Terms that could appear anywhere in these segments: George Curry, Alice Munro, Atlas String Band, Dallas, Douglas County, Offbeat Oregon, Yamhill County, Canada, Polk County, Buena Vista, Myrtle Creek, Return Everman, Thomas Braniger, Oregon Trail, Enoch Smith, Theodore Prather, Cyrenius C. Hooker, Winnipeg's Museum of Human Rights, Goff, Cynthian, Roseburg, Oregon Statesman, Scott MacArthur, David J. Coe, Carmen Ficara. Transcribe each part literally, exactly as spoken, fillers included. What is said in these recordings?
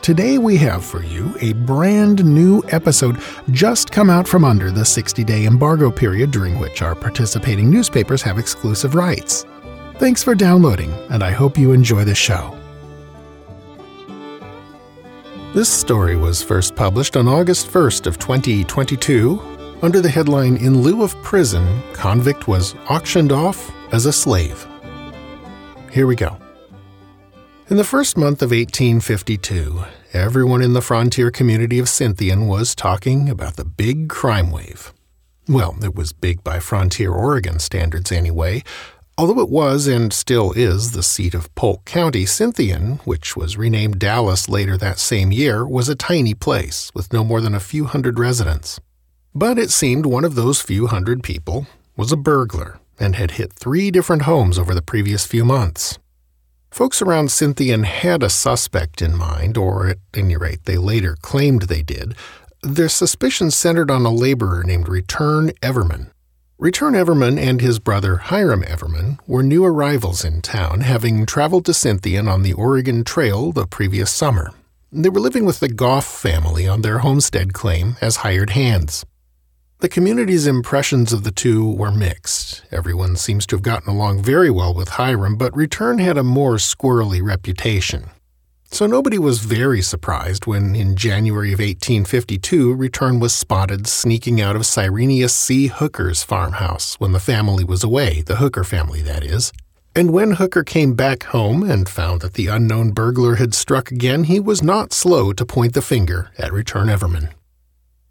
Today we have for you a brand new episode just come out from under the sixty-day embargo period during which our participating newspapers have exclusive rights. Thanks for downloading, and I hope you enjoy the show. This story was first published on August first of twenty twenty-two under the headline, "In Lieu of Prison, Convict Was Auctioned Off as a Slave." Here we go. In the first month of eighteen fifty-two, everyone in the frontier community of Cynthian was talking about the big crime wave. Well, it was big by frontier Oregon standards anyway. Although it was and still is the seat of Polk County, Cynthian, which was renamed Dallas later that same year, was a tiny place with no more than a few hundred residents. But it seemed one of those few hundred people was a burglar and had hit three different homes over the previous few months. Folks around Cynthian had a suspect in mind, or at any rate, they later claimed they did. Their suspicions centered on a laborer named Return Everman. Return Everman and his brother Hiram Everman were new arrivals in town, having traveled to Cynthian on the Oregon Trail the previous summer. They were living with the Goff family on their homestead claim as hired hands. The community's impressions of the two were mixed. Everyone seems to have gotten along very well with Hiram, but Return had a more squirrely reputation. So nobody was very surprised when, in January of eighteen fifty-two, Return was spotted sneaking out of Cyrenius C. Hooker's farmhouse when the family was away, the Hooker family, that is. And when Hooker came back home and found that the unknown burglar had struck again, he was not slow to point the finger at Return Everman.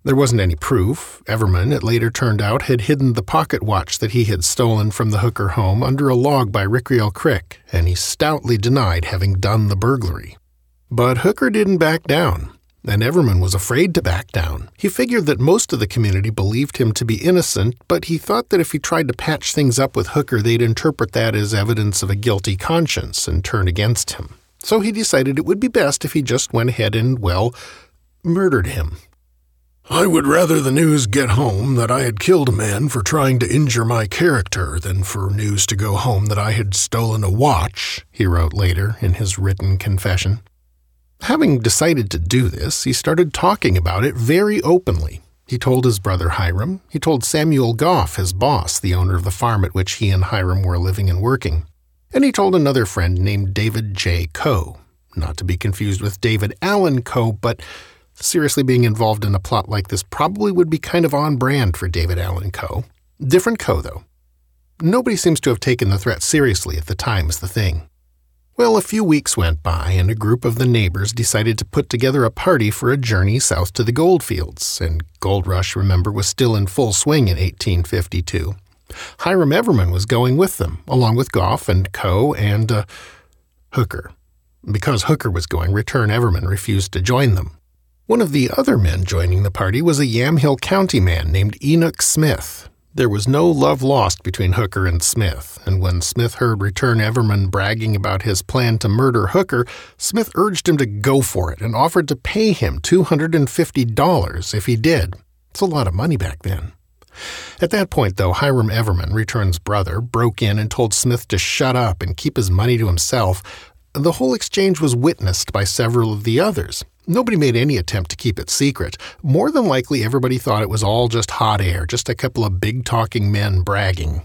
There wasn't any proof. Everman, it later turned out, had hidden the pocket watch that he had stolen from the Hooker home under a log by Rickriel Crick, and he stoutly denied having done the burglary. But Hooker didn't back down, and Everman was afraid to back down. He figured that most of the community believed him to be innocent, but he thought that if he tried to patch things up with Hooker, they'd interpret that as evidence of a guilty conscience and turn against him. So he decided it would be best if he just went ahead and, well, murdered him. "I would rather the news get home that I had killed a man for trying to injure my character than for news to go home that I had stolen a watch," he wrote later in his written confession. Having decided to do this, he started talking about it very openly. He told his brother Hiram. He told Samuel Goff, his boss, the owner of the farm at which he and Hiram were living and working. And he told another friend named David J. Coe, not to be confused with David Allen Coe, but... Seriously, being involved in a plot like this probably would be kind of on-brand for David Allen Coe. Different Coe, though. Nobody seems to have taken the threat seriously at the time is the thing. Well, a few weeks went by, and a group of the neighbors decided to put together a party for a journey south to the gold fields, and Gold Rush, remember, was still in full swing in eighteen fifty-two. Hiram Everman was going with them, along with Goff and Coe and, uh, Hooker. Because Hooker was going, Return Everman refused to join them. One of the other men joining the party was a Yamhill County man named Enoch Smith. There was no love lost between Hooker and Smith, and when Smith heard Return Everman bragging about his plan to murder Hooker, Smith urged him to go for it and offered to pay him two hundred fifty dollars if he did. It's a lot of money back then. At that point, though, Hiram Everman, Return's brother, broke in and told Smith to shut up and keep his money to himself. The whole exchange was witnessed by several of the others. Nobody made any attempt to keep it secret. More than likely, everybody thought it was all just hot air, just a couple of big-talking men bragging.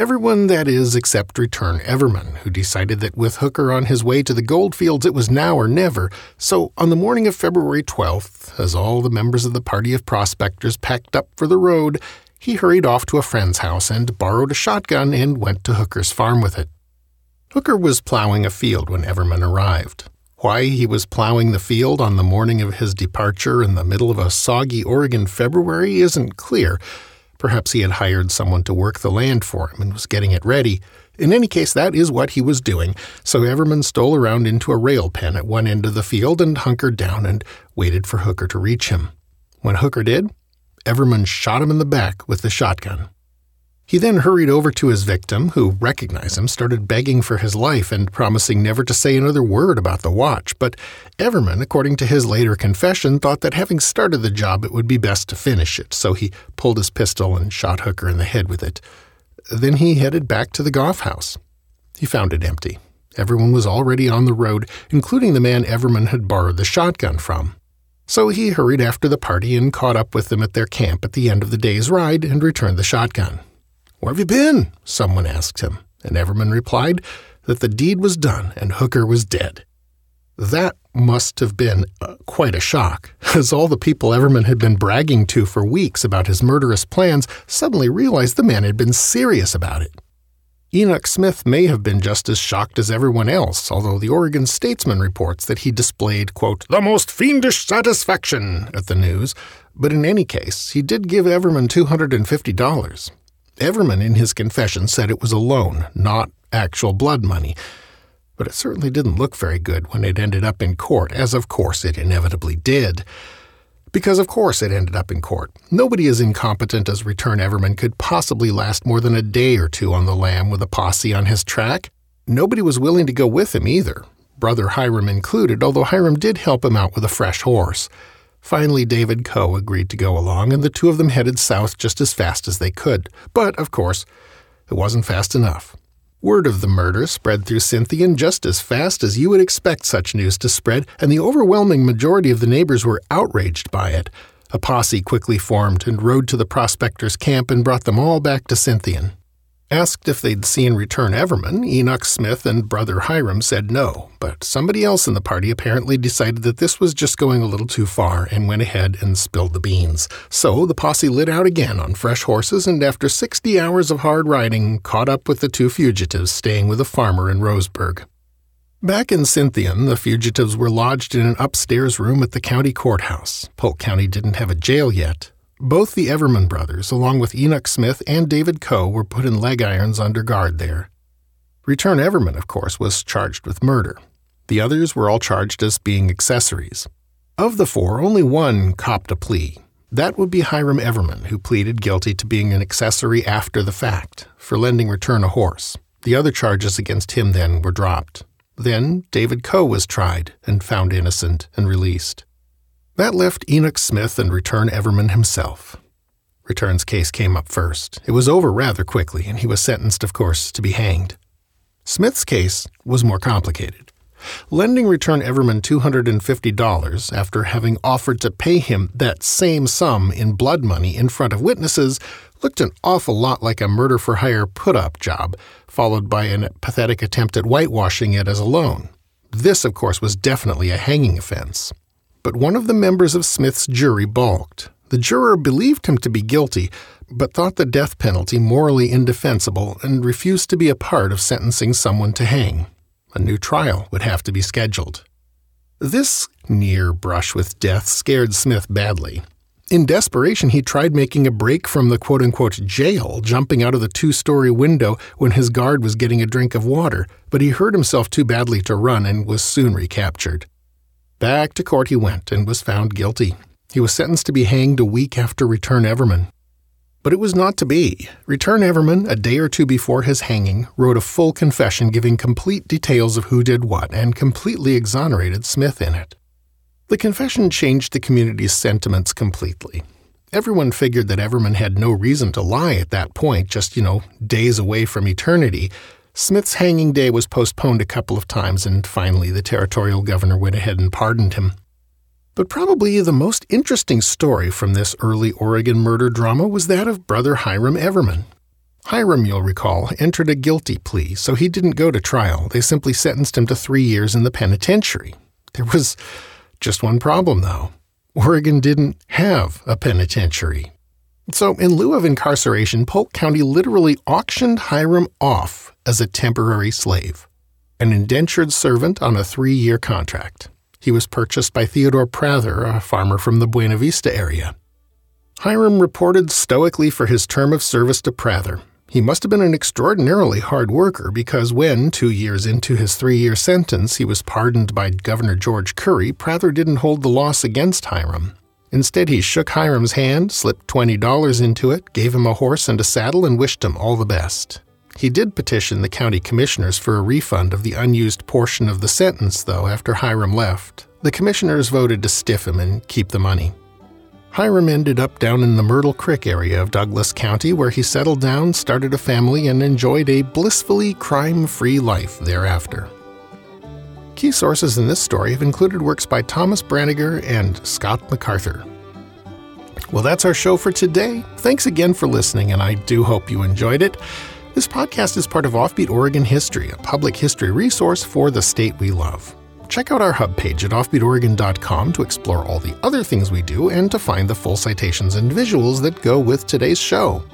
Everyone, that is, except Return Everman, who decided that with Hooker on his way to the goldfields, it was now or never. So on the morning of February twelfth, as all the members of the party of prospectors packed up for the road, he hurried off to a friend's house and borrowed a shotgun and went to Hooker's farm with it. Hooker was plowing a field when Everman arrived. Why he was plowing the field on the morning of his departure in the middle of a soggy Oregon February isn't clear. Perhaps he had hired someone to work the land for him and was getting it ready. In any case, that is what he was doing, so Everman stole around into a rail pen at one end of the field and hunkered down and waited for Hooker to reach him. When Hooker did, Everman shot him in the back with the shotgun. He then hurried over to his victim, who recognized him, started begging for his life and promising never to say another word about the watch. But Everman, according to his later confession, thought that having started the job, it would be best to finish it, so he pulled his pistol and shot Hooker in the head with it. Then he headed back to the Goff house. He found it empty. Everyone was already on the road, including the man Everman had borrowed the shotgun from. So he hurried after the party and caught up with them at their camp at the end of the day's ride and returned the shotgun. "Where have you been?" someone asked him, and Everman replied that the deed was done and Hooker was dead. That must have been uh, quite a shock, as all the people Everman had been bragging to for weeks about his murderous plans suddenly realized the man had been serious about it. Enoch Smith may have been just as shocked as everyone else, although the Oregon Statesman reports that he displayed, quote, the most fiendish satisfaction at the news, but in any case, he did give Everman two hundred fifty dollars. Everman, in his confession, said it was a loan, not actual blood money, but it certainly didn't look very good when it ended up in court, as of course it inevitably did. Because of course it ended up in court. Nobody as incompetent as Return Everman could possibly last more than a day or two on the lam with a posse on his track. Nobody was willing to go with him either, brother Hiram included, although Hiram did help him out with a fresh horse. Finally, David Coe agreed to go along, and the two of them headed south just as fast as they could. But, of course, it wasn't fast enough. Word of the murder spread through Cynthian just as fast as you would expect such news to spread, and the overwhelming majority of the neighbors were outraged by it. A posse quickly formed and rode to the prospectors' camp and brought them all back to Cynthian. Asked if they'd seen Return Everman, Enoch Smith and brother Hiram said no, but somebody else in the party apparently decided that this was just going a little too far and went ahead and spilled the beans. So the posse lit out again on fresh horses and after sixty hours of hard riding, caught up with the two fugitives staying with a farmer in Roseburg. Back in Cynthian, the fugitives were lodged in an upstairs room at the county courthouse. Polk County didn't have a jail yet. Both the Everman brothers, along with Enoch Smith and David Coe, were put in leg irons under guard there. Return Everman, of course, was charged with murder. The others were all charged as being accessories. Of the four, only one copped a plea. That would be Hiram Everman, who pleaded guilty to being an accessory after the fact, for lending Return a horse. The other charges against him then were dropped. Then David Coe was tried and found innocent and released. That left Enoch Smith and Return Everman himself. Return's case came up first. It was over rather quickly, and he was sentenced, of course, to be hanged. Smith's case was more complicated. Lending Return Everman two hundred fifty dollars after having offered to pay him that same sum in blood money in front of witnesses looked an awful lot like a murder-for-hire put-up job, followed by a pathetic attempt at whitewashing it as a loan. This, of course, was definitely a hanging offense. But one of the members of Smith's jury balked. The juror believed him to be guilty, but thought the death penalty morally indefensible and refused to be a part of sentencing someone to hang. A new trial would have to be scheduled. This near brush with death scared Smith badly. In desperation, he tried making a break from the quote-unquote jail, jumping out of the two-story window when his guard was getting a drink of water, but he hurt himself too badly to run and was soon recaptured. Back to court he went and was found guilty. He was sentenced to be hanged a week after Return Everman. But it was not to be. Return Everman, a day or two before his hanging, wrote a full confession giving complete details of who did what and completely exonerated Smith in it. The confession changed the community's sentiments completely. Everyone figured that Everman had no reason to lie at that point, just, you know, days away from eternity. Smith's hanging day was postponed a couple of times, and finally the territorial governor went ahead and pardoned him. But probably the most interesting story from this early Oregon murder drama was that of brother Hiram Everman. Hiram, you'll recall, entered a guilty plea, so he didn't go to trial. They simply sentenced him to three years in the penitentiary. There was just one problem, though. Oregon didn't have a penitentiary. So, in lieu of incarceration, Polk County literally auctioned Hiram off as a temporary slave, an indentured servant on a three-year contract. He was purchased by Theodore Prather, a farmer from the Buena Vista area. Hiram reported stoically for his term of service to Prather. He must have been an extraordinarily hard worker because when, two years into his three-year sentence, he was pardoned by Governor George Curry, Prather didn't hold the loss against Hiram. Instead, he shook Hiram's hand, slipped twenty dollars into it, gave him a horse and a saddle, and wished him all the best. He did petition the county commissioners for a refund of the unused portion of the sentence, though, after Hiram left. The commissioners voted to stiff him and keep the money. Hiram ended up down in the Myrtle Creek area of Douglas County, where he settled down, started a family, and enjoyed a blissfully crime-free life thereafter. Key sources in this story have included works by Thomas Braniger and Scott MacArthur. Well, that's our show for today. Thanks again for listening, and I do hope you enjoyed it. This podcast is part of Offbeat Oregon History, a public history resource for the state we love. Check out our hub page at offbeat oregon dot com to explore all the other things we do and to find the full citations and visuals that go with today's show.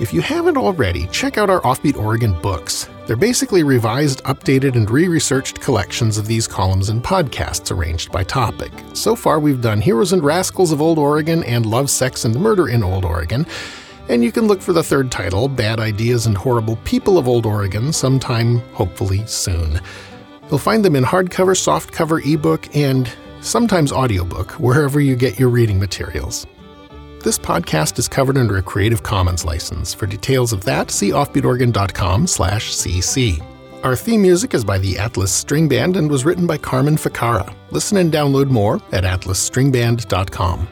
If you haven't already, check out our Offbeat Oregon books. They're basically revised, updated, and re-researched collections of these columns and podcasts arranged by topic. So far, we've done Heroes and Rascals of Old Oregon and Love, Sex, and Murder in Old Oregon. And you can look for the third title, Bad Ideas and Horrible People of Old Oregon, sometime, hopefully, soon. You'll find them in hardcover, softcover, ebook, and sometimes audiobook, wherever you get your reading materials. This podcast is covered under a Creative Commons license. For details of that, see offbeat oregon dot com slash c c. Our theme music is by the Atlas String Band and was written by Carmen Ficara. Listen and download more at atlas string band dot com.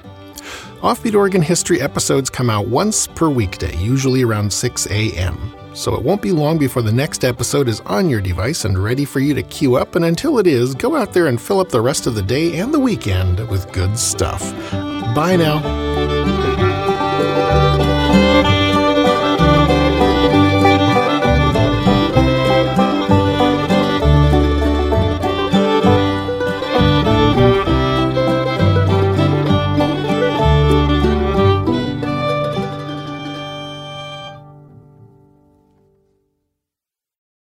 Offbeat Oregon History episodes come out once per weekday, usually around six a.m., so it won't be long before the next episode is on your device and ready for you to queue up, and until it is, go out there and fill up the rest of the day and the weekend with good stuff. Bye now.